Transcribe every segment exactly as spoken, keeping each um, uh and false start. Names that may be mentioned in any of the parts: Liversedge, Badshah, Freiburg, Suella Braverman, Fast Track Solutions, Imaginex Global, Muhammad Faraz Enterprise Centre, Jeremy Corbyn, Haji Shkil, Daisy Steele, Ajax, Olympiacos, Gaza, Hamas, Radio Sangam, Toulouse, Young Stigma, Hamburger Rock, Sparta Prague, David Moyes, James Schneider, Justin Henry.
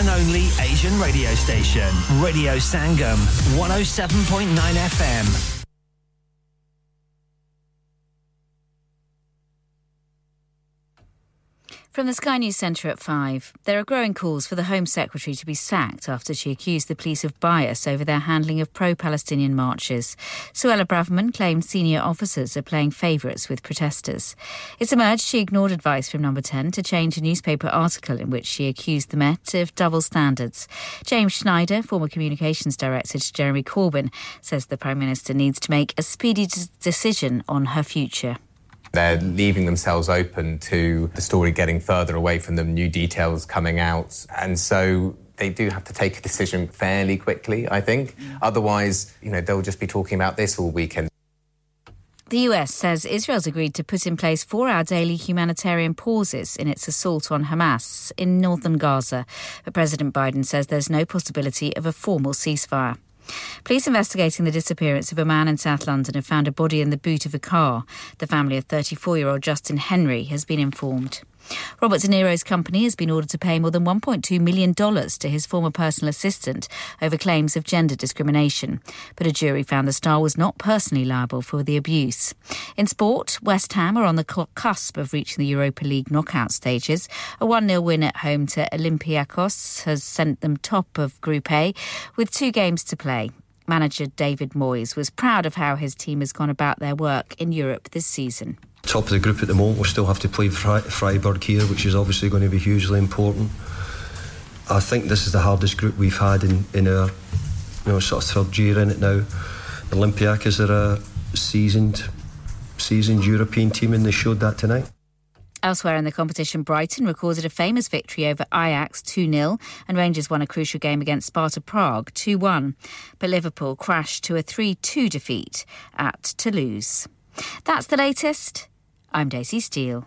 and only Asian radio station, Radio Sangam, one oh seven point nine F M. From the Sky News Centre at five, there are growing calls for the Home Secretary to be sacked after she accused the police of bias over their handling of pro-Palestinian marches. Suella Braverman claimed senior officers are playing favourites with protesters. It's emerged she ignored advice from Number ten to change a newspaper article in which she accused the Met of double standards. James Schneider, former communications director to Jeremy Corbyn, says the Prime Minister needs to make a speedy d- decision on her future. They're leaving themselves open to the story getting further away from them, new details coming out. And so they do have to take a decision fairly quickly, I think. Otherwise, you know, they'll just be talking about this all weekend. The U S says Israel's agreed to put in place four-hour daily humanitarian pauses in its assault on Hamas in northern Gaza. But President Biden says there's no possibility of a formal ceasefire. Police investigating the disappearance of a man in South London have found a body in the boot of a car. The family of thirty-four-year-old Justin Henry has been informed. Robert De Niro's company has been ordered to pay more than one point two million dollars to his former personal assistant over claims of gender discrimination. But a jury found the star was not personally liable for the abuse. In sport, West Ham are on the cusp of reaching the Europa League knockout stages. A one nil win at home to Olympiacos has sent them top of Group A with two games to play. Manager David Moyes was proud of how his team has gone about their work in Europe this season. Top of the group at the moment, we still have to play Fre- Freiburg here, which is obviously going to be hugely important. I think this is the hardest group we've had in, in our, you know, sort of third year in it now. Olympiacos are a seasoned, seasoned European team, and they showed that tonight. Elsewhere in the competition, Brighton recorded a famous victory over Ajax two nil and Rangers won a crucial game against Sparta Prague two one. But Liverpool crashed to a three two defeat at Toulouse. That's the latest. I'm Daisy Steele.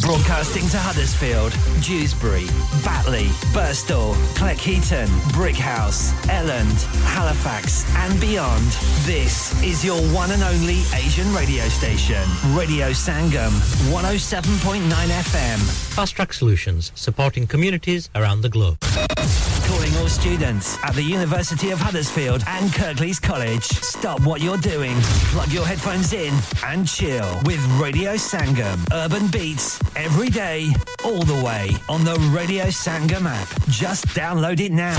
Broadcasting to Huddersfield, Dewsbury, Batley, Birstall, Cleckheaton, Brickhouse, Elland, Halifax and beyond. This is your one and only Asian radio station, Radio Sangam, one oh seven point nine F M. Fast Track Solutions, supporting communities around the globe. Calling all students at the University of Huddersfield and Kirklees College. Stop what you're doing, plug your headphones in and chill with Radio Sangam. Urban beats every day, all the way on the Radio Sangam app. Just download it now.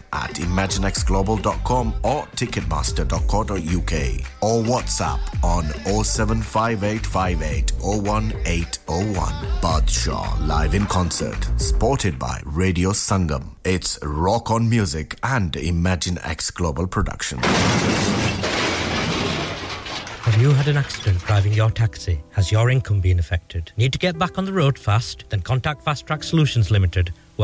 at imaginex global dot com or ticketmaster dot co dot U K or WhatsApp on oh seven five eight five eight oh one eight oh one. Badshah live in concert, supported by Radio Sangam. It's Rock on Music and Imaginex Global production. Have you had an accident driving your taxi? Has your income been affected? Need to get back on the road fast? Then contact Fast Track Solutions Limited, who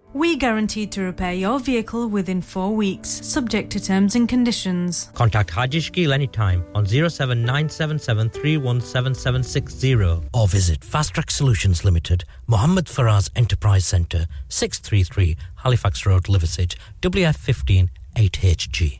We guarantee to repair your vehicle within four weeks, subject to terms and conditions. Contact Haji Shkil anytime on oh seven nine seven seven three one seven seven six oh or visit Fast Track Solutions Limited, Muhammad Faraz Enterprise Centre, six thirty-three Halifax Road, Liversedge, W F fifteen eight H G.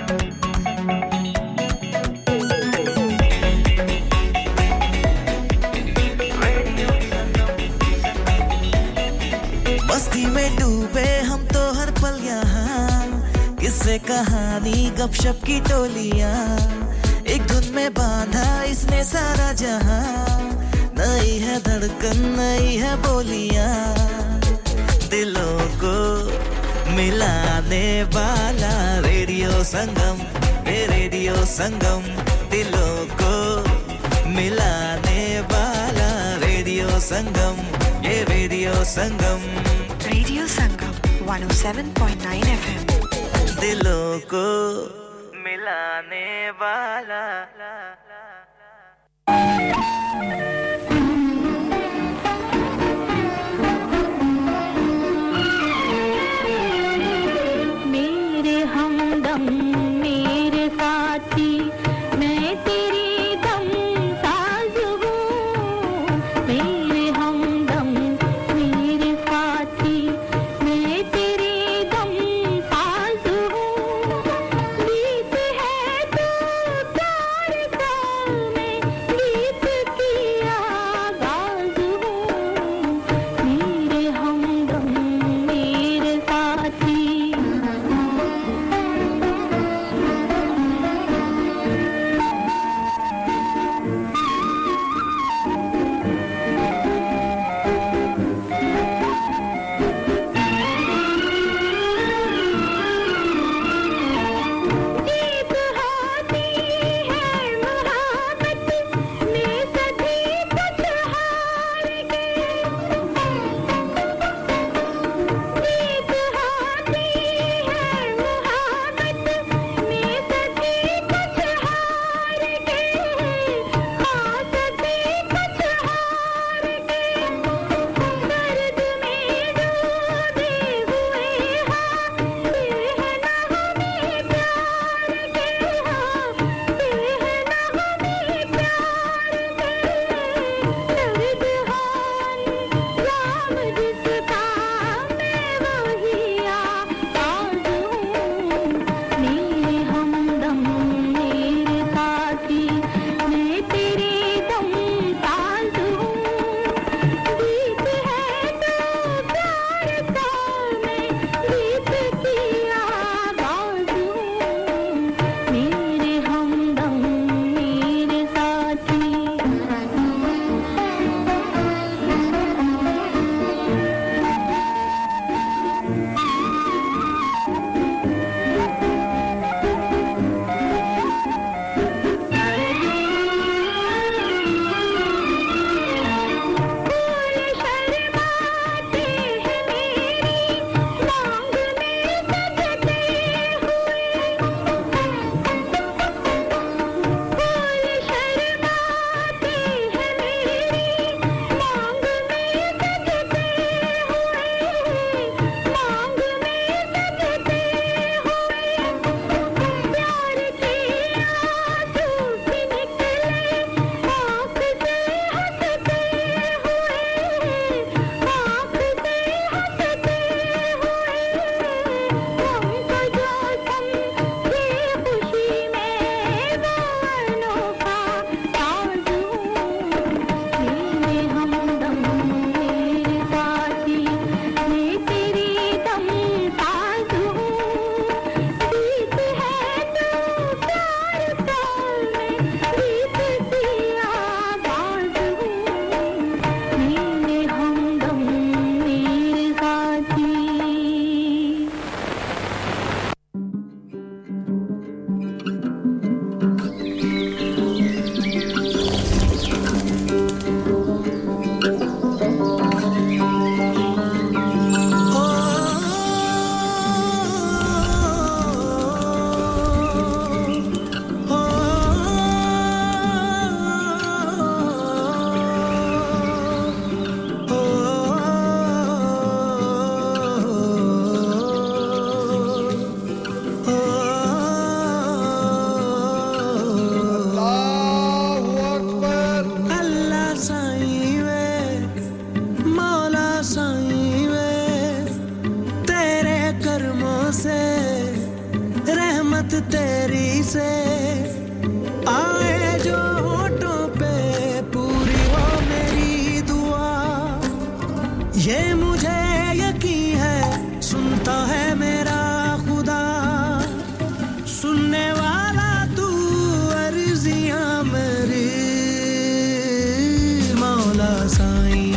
कहानी गपशप की टोलियां एक धुन में बांधा इसने सारा जहां नई है धड़कन नई है बोलियां दिलों को मिलाने वाला रेडियो संगम ये रेडियो संगम दिलों को मिलाने वाला रेडियो संगम ये radio Sangam radio Sangam one oh seven point nine F M दिलों को मिलाने वाला मेरे हमदम मेरे साथी मैं तेरी दम साज हूं मेरे हमदम मेरे साथी मैं तेरी दम मुलाकात तेरी से आए जो होठों पे पूरी हो मेरी दुआ ये मुझे यकीन है सुनता है मेरा खुदा सुनने वाला तू अर्ज़ियां मेरी मौला साईं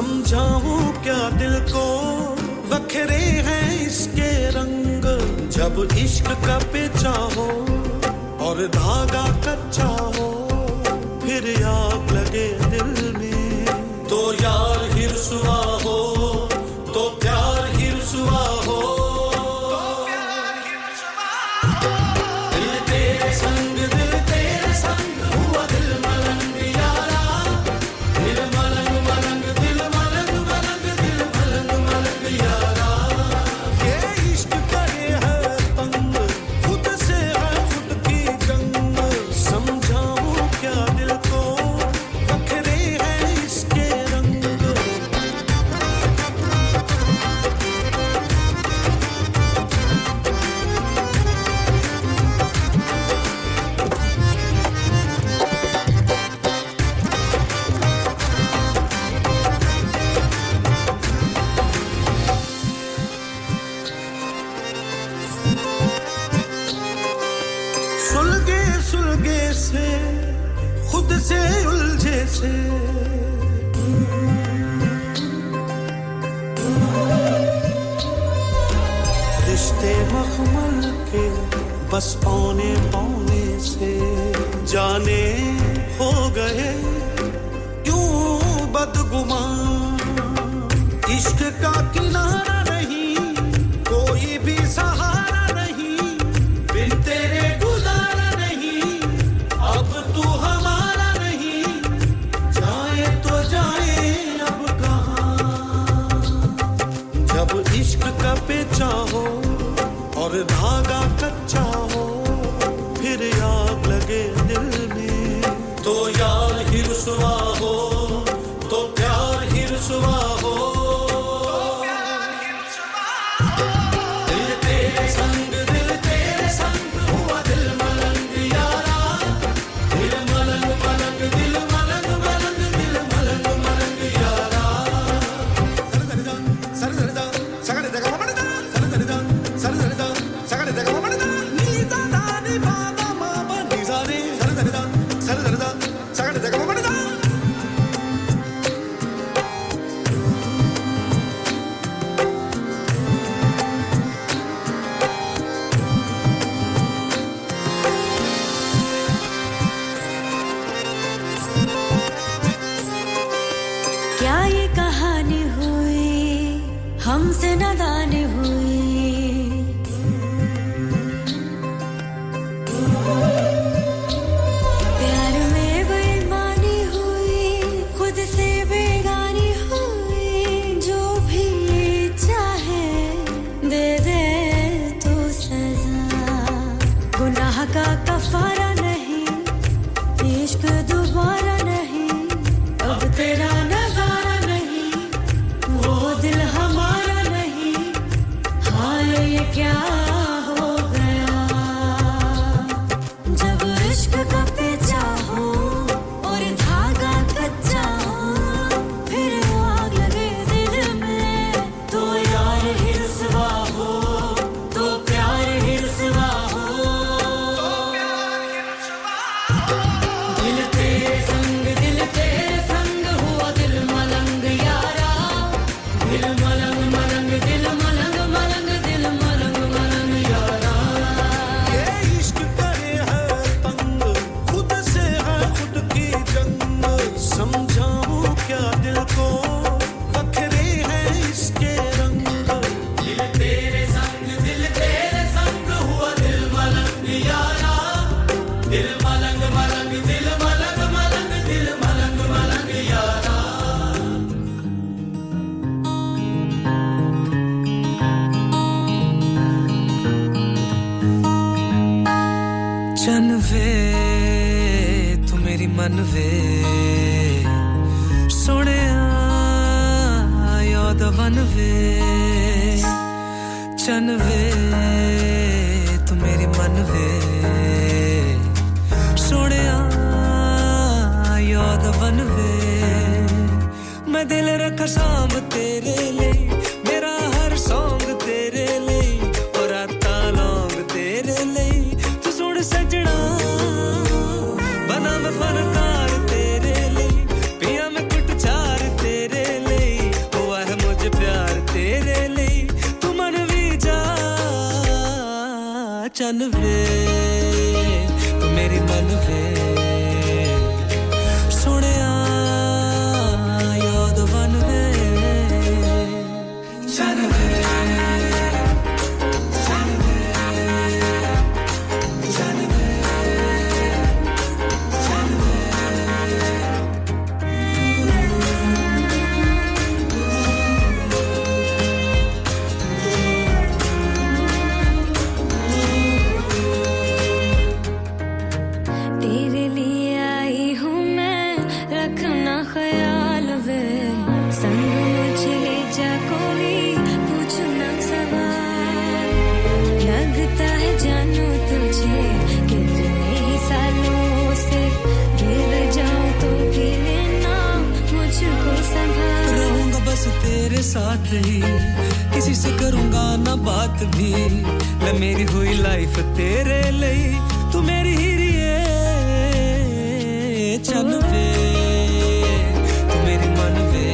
समझाऊं क्या दिल को वखरे हैं इसके रंग जब इश्क का पेचा हो और धागा कच्चा हो फिर आग लगे दिल में तो यार ही रुसवा हो तो प्यार ही रुसवा हो दिल तेरे संग दिल तेरे संग हुआ दिल मलंग बस पौने पौने से जाने हो गए क्यों बदगुमान इश्क का किनारा नहीं कोई भी सहारा नहीं बिन तेरे गुजारा नहीं अब तू हमारा नहीं जाए तो जाए अब कहां जब इश्क का पेचा हो और धागा कच्चा हो फिर आग लगे दिल में तो यार ही रुसवा हो तो प्यार ही रुसवा हो दिल तेरे संग दिल तेरे संग हुआ दिल मलंग यारा दिल मलंग मलंग दिल मलंग मलंग दिल मलंग मलंग यारा सर सर दा सगर जगह पर दा सर सर दा सर सर दा I'm a good child, चल वे तू मेरी मन वे सुनिया याद बन वे चल वे चल वे चल वे चल वे तेरे लिए आई हूं मैं रखना ख्याल वे संग मुझे जा कोई पूछना सवाल लगता है जानू तुझे कितने ही सालों से गिर जाऊं तो भी लेना मुझको संभाल रहूंगा बस तेरे साथ ही किसी से करूंगा ना बात भी ले मेरी हुई लाइफ तेरे लिए तू मेरी हीरी है चल वे तू मेरी मन वे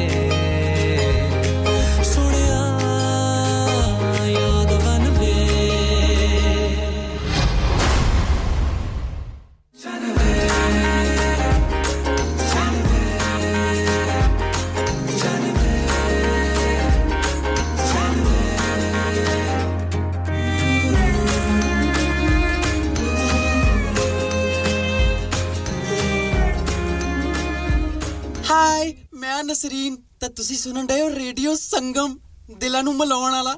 नसरीन ता तुसी सुनन दे रेडियो संगम दिलां नू मलाउण वाला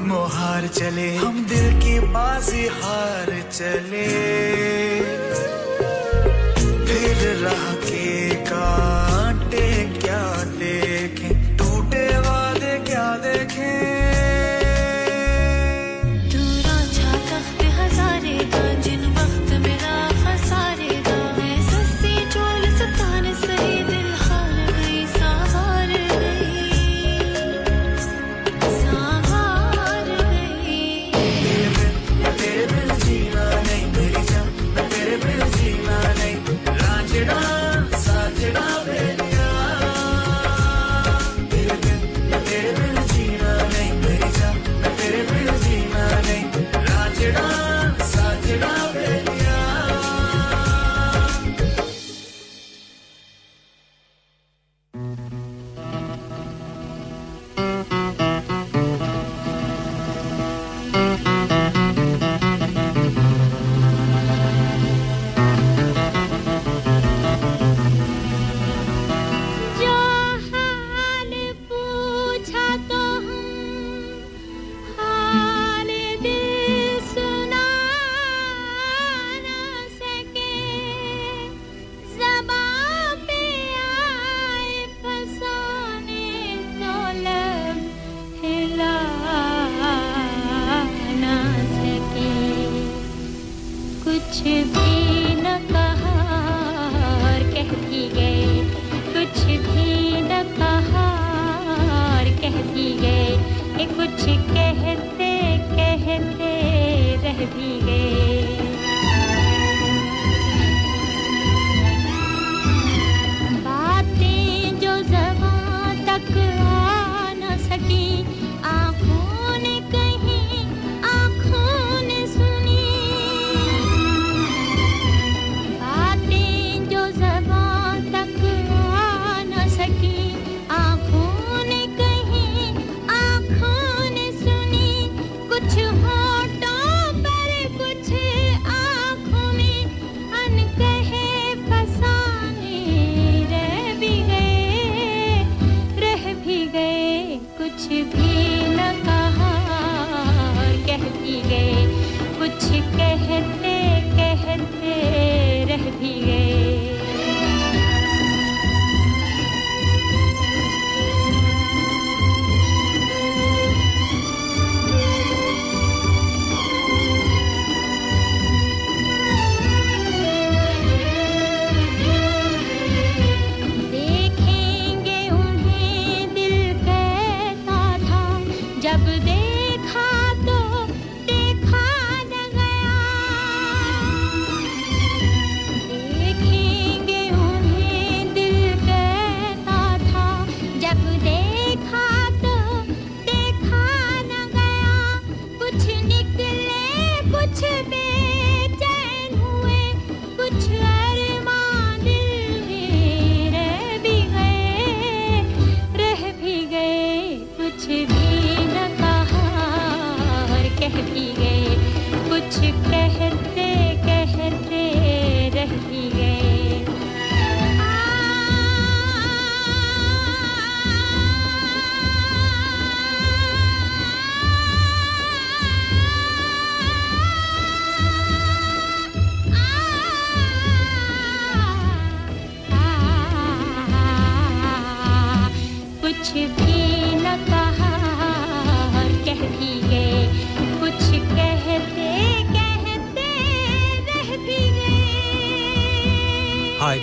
मोहार चले हम दिल की बाजी हार चले फिर राह के कांटे क्या देखें टूटे वादे क्या देखें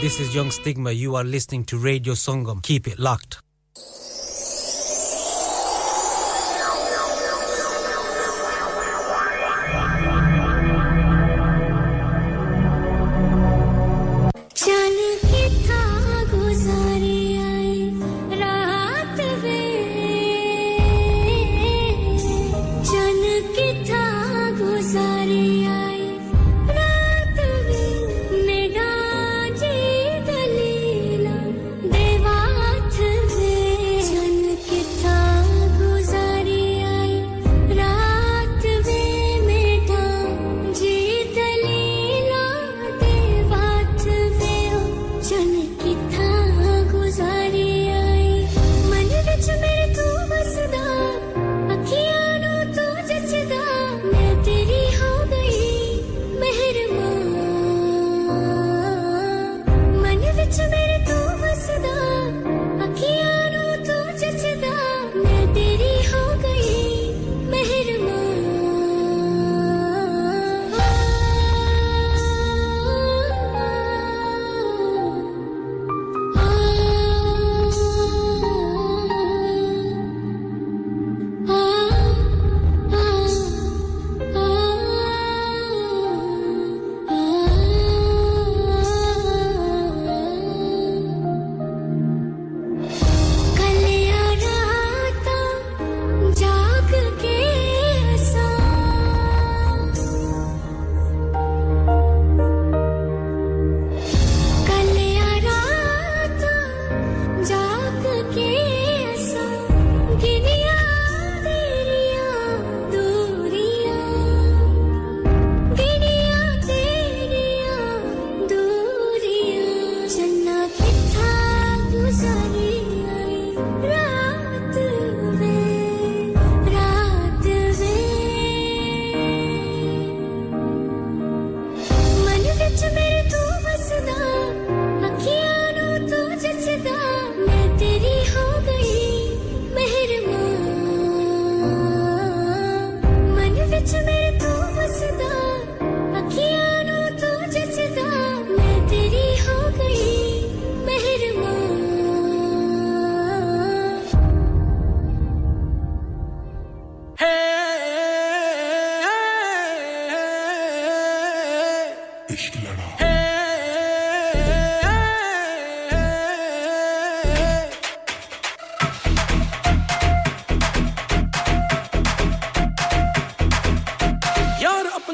This is Young Stigma. You are listening to Radio Sangam. Keep it locked. Thank you.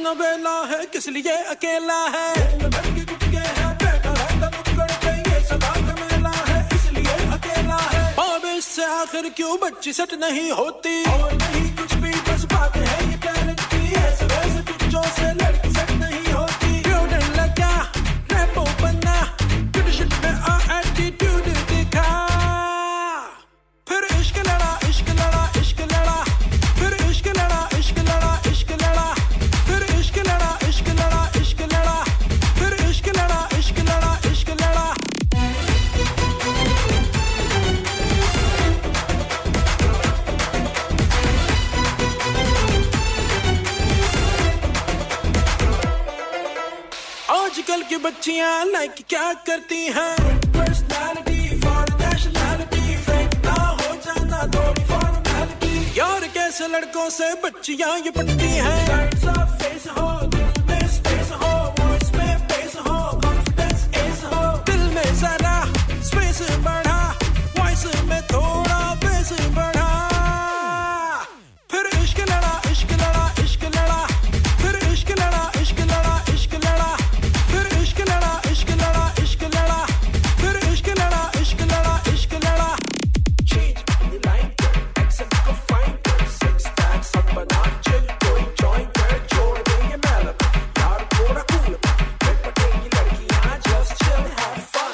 इतना बेला है किस लिए अकेला है से आखिर क्यों बच्ची सट नहीं होती और नहीं कुछ भी बस बात है ये टैलेंट की ऐसे वैसे तुझों से लड़की सट नहीं होती क्यों डर लगा रैपो बना ट्यूडिशन में आ एटीट्यूड दिखा फिर इश्क लड़ा इश्क लड़ा इश्क लड़ा फिर इश्क लड़ा इश्क लड़ा इश्क लड़ा फिर इश्क लड़ा इश्क लड़ा इश्क लड़ा फिर इश्क लड़ा इश्क लड़ा इश्क लड़ा आजकल की बच्चियां लाइक क्या करती हैं पर्सनालिटी फॉर नेशनलिटी फेक ना हो जाना थोड़ी फॉर्मेलिटी यार कैसे लड़कों से बच्चियां ये पटती हैं साइड्स ऑफ फेस हो दिल में स्पेस हो वॉइस में पेस हो कॉन्फिडेंस एस हो दिल में जरा स्पेस बढ़ा वॉइस में थोड़ा पेस बढ़ा फिर इश्क लड़ा इश्क लड़ा इश्क लड़ा फिर इश्क लड़ा इश्क लड़ा इश्क लड़ा Ishq lada, ishq lada, ishq lada, phir ishq lada, ishq lada, ishq lada. Change the light, accent ko find, six packs up bana chill, koi join kar, chhod de ye malab, yaar thoda cool, patenge ladkiyan just chill have fun.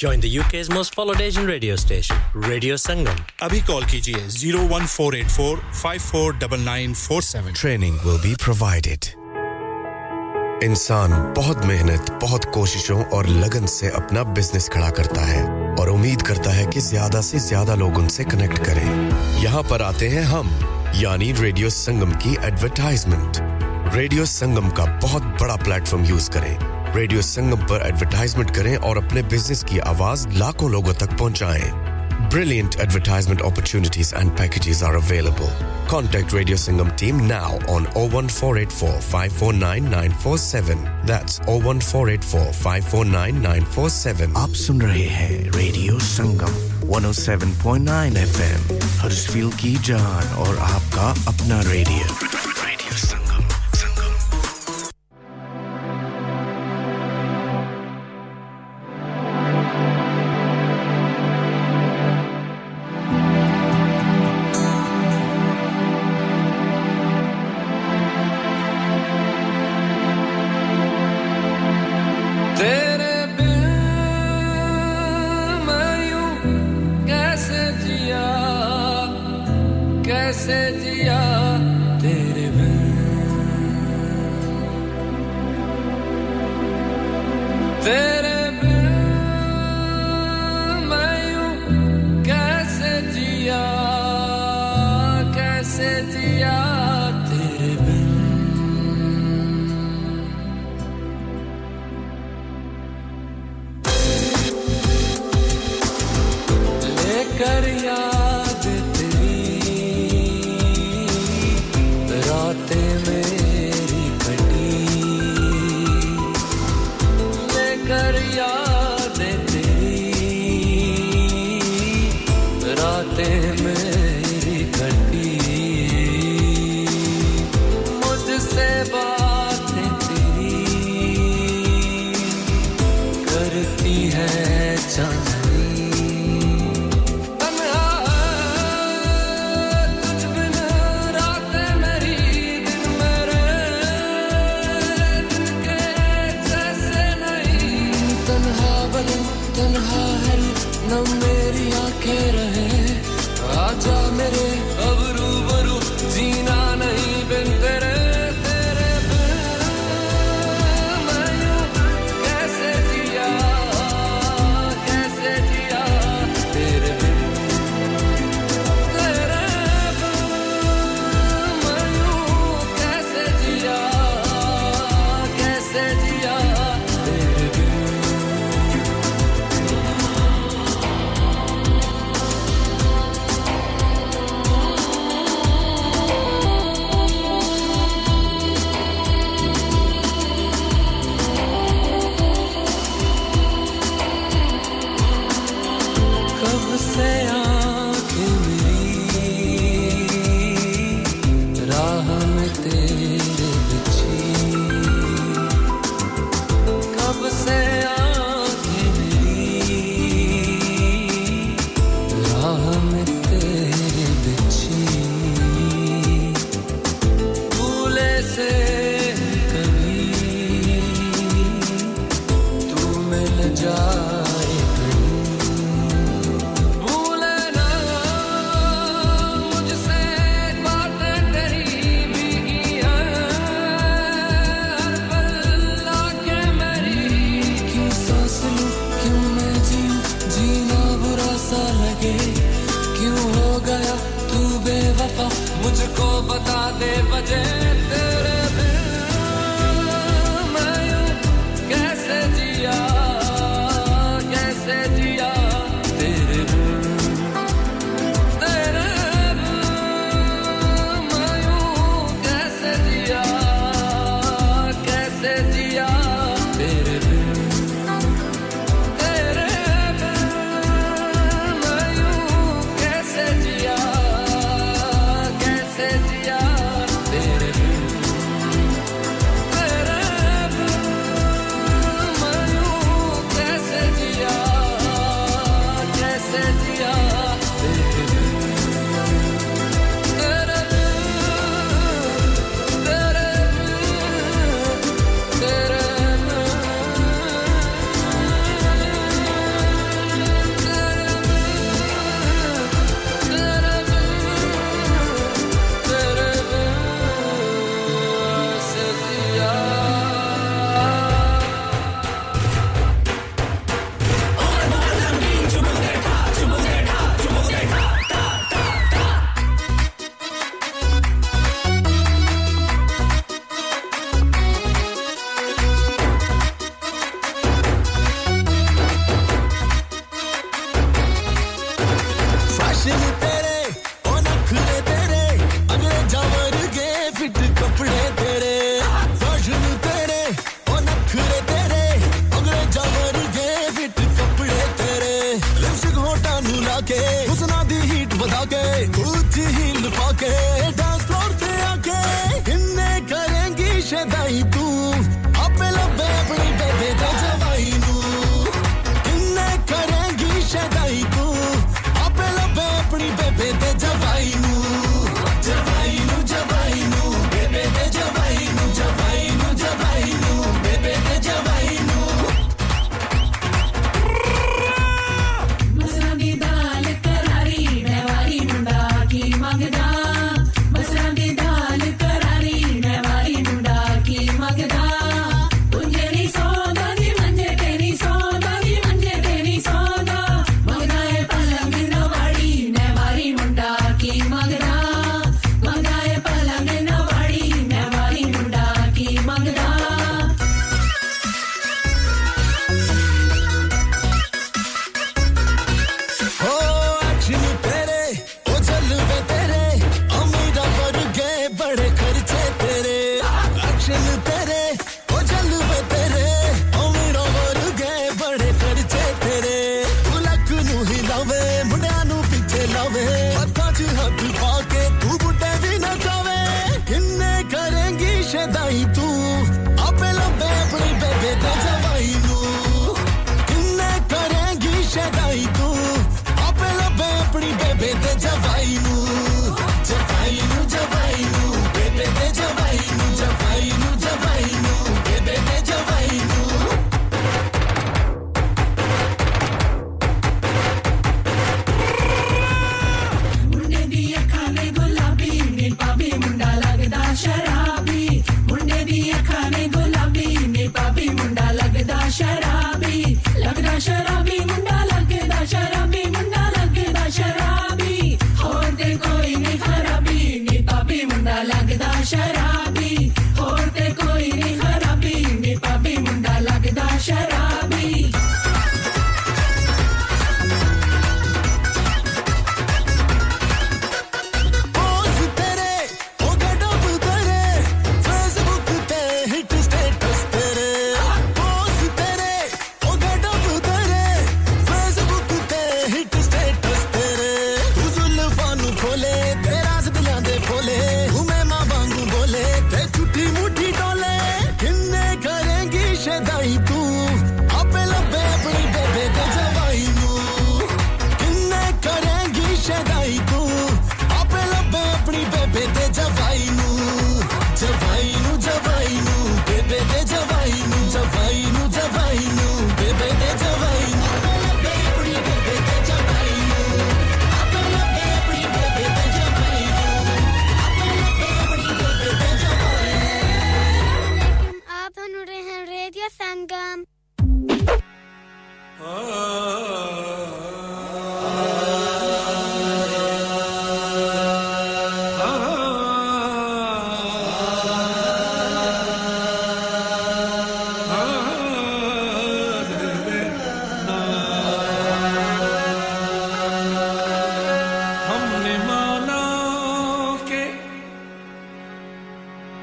Join the UK's most followed Asian radio station, Radio Sangam. Abhi call kijiye zero one four eight four five four nine nine four seven. Training will be provided. इंसान बहुत मेहनत, बहुत कोशिशों और लगन से अपना business खड़ा करता है और उम्मीद करता है कि ज़्यादा से ज़्यादा लोग उनसे कनेक्ट करें। यहाँ पर आते हैं हम, यानी Radio Sangam की एडवर्टाइजमेंट। Radio Sangam का बहुत बड़ा प्लेटफॉर्म यूज़ करें। रेडियो संगम पर एडवर्टाइजमेंट करें और अपने बिजनेस की आवाज लाखों लोगों तक पहुंचाएं Brilliant advertisement opportunities and packages are available. Contact Radio Sangam team now on zero one four eight four five four nine nine four seven. That's zero one four eight four five four nine nine four seven. Aap sun rahe hain Radio Sangam one oh seven point nine F M. Huddersfield ki jaan aur aapka apna radio. Radio Sangam.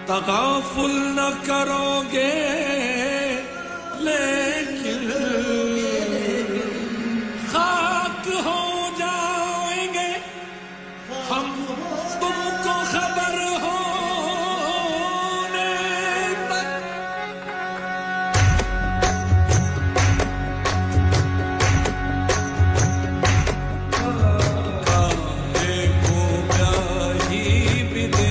तगाफुल न करोगे लेकिन खाक हो जाएंगे हम तुमको खबर होने तक काहे को प्याही भी दे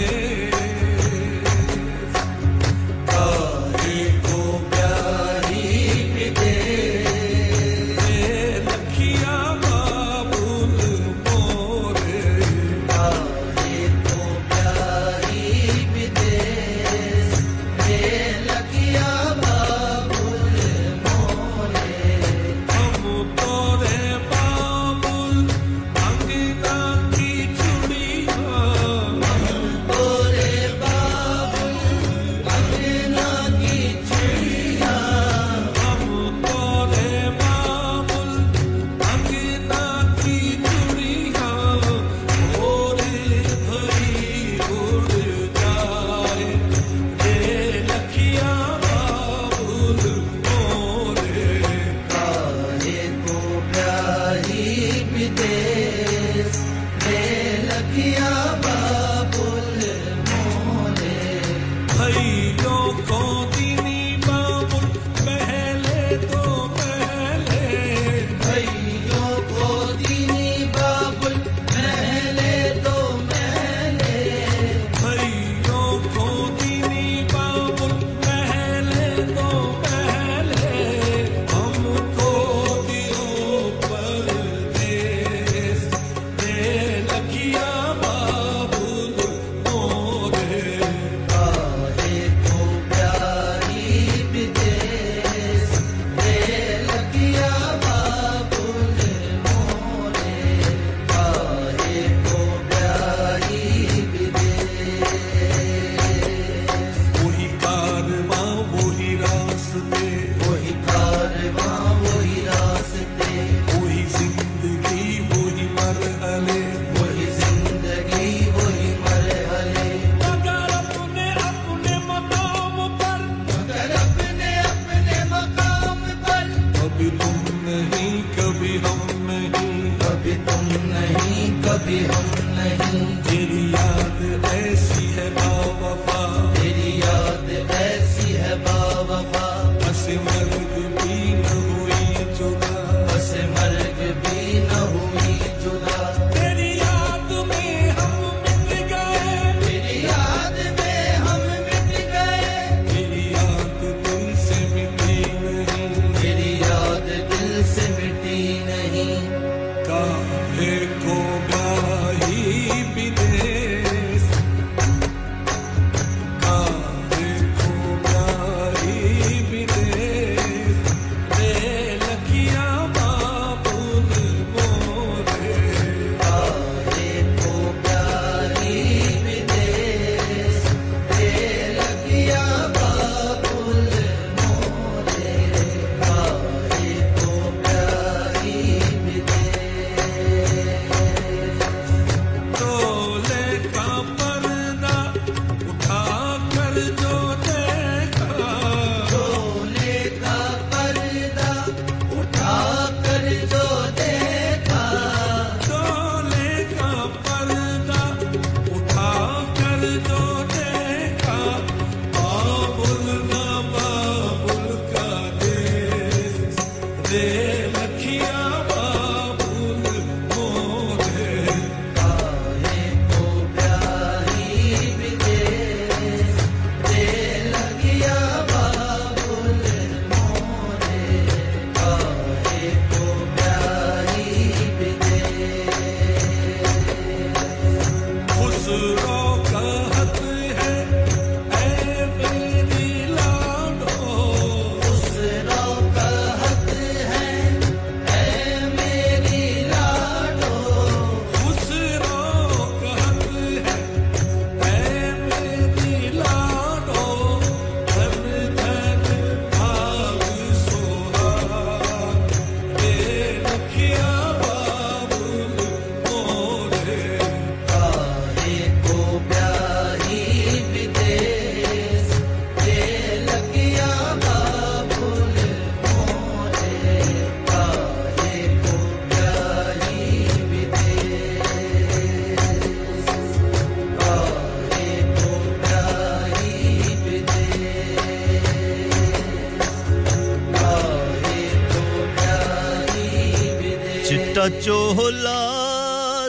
सा चोला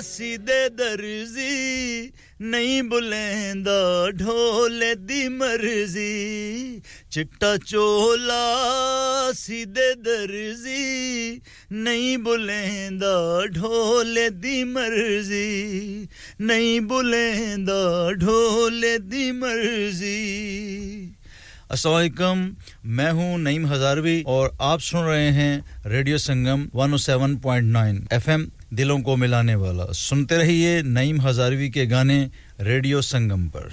सीधे दर्जी नहीं बुलंदा ढोले दी मर्जी चिट्टा चोला सीधे दर्जी नहीं बुलंदा ढोले दी मर्जी नहीं बुलंदा ढोले दी मर्जी अस्सलाम वालेकुम मैं हूं नईम हजारवी और आप सुन रहे हैं radio Sangam one oh seven point nine FM दिलों को मिलाने वाला सुनते रहिए नईम हजारवी के गाने रेडियो संगम पर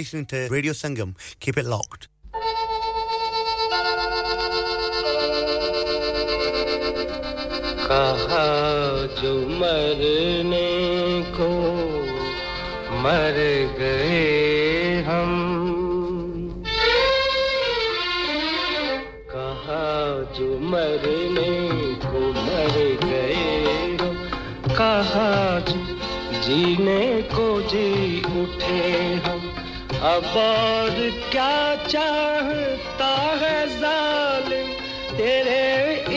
Listening to Radio Sangam. Keep it locked. Kaha jo marne ko mar gaye hum kaha jo marne ko mar gaye hum kaha jo jeene ko jee uthe hum अब और क्या चाहता है जालिम तेरे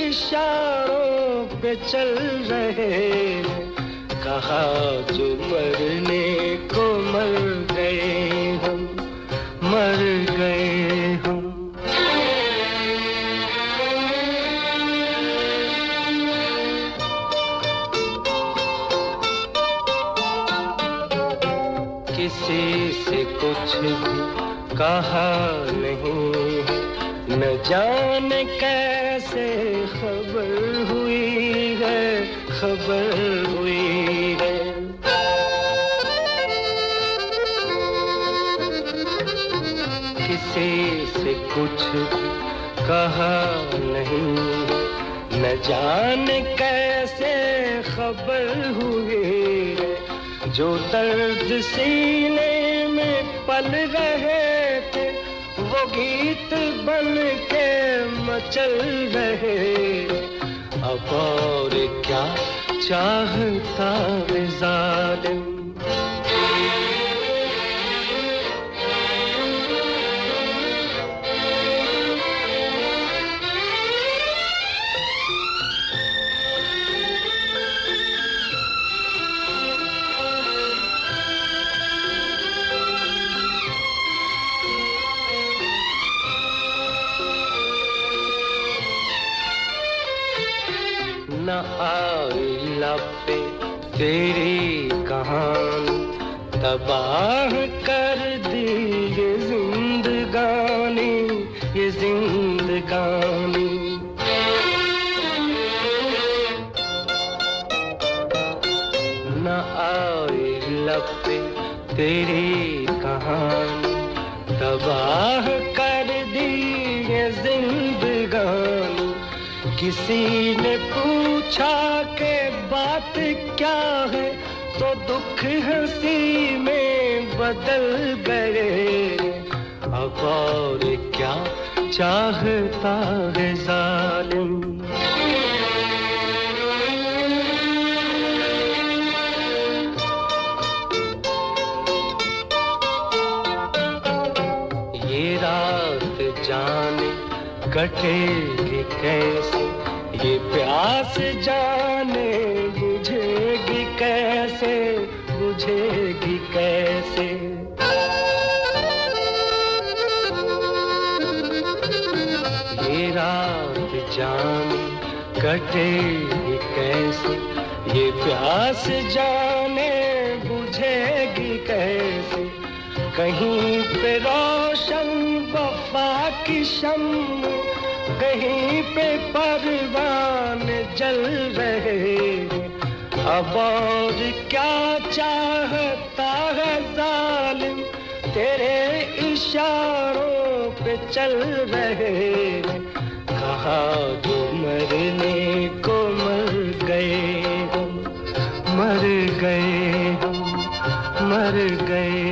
इशारों पे चल रहे हैं कहा जो मरने को मर गए हम मर गए हम किसी से कुछ भी कहा नहीं न जाने कैसे खबर हुई है खबर हुई है किसी से कुछ कहा नहीं न जाने कैसे खबर हुई है जो दर्द सीने में पल रहे थे वो गीत बन के मचल रहे अब और क्या चाहता है जालिम ना आई लपे तेरी कहानी तबाह कर दी ये जिंदगानी ये जिंदगानी ना आई लपे तेरी कहानी तबाह कर दी ये जिंदगानी किसी ने पूछा के बात क्या है तो दुख हंसी में बदल गए अब और क्या चाहता है जालिम ये रात जाने कटेगी कैसे ये प्यास जाने बुझेगी कैसे बुझेगी कैसे ये रात जाने कटेगी कैसे ये प्यास जाने बुझेगी कैसे कहीं पे रोशन वफा की शम्म कहीं पे परवान जल रहे अब और क्या चाहता है जालिम तेरे इशारों पे चल रहे कहा जो मरने को मर गए मर गए मर गए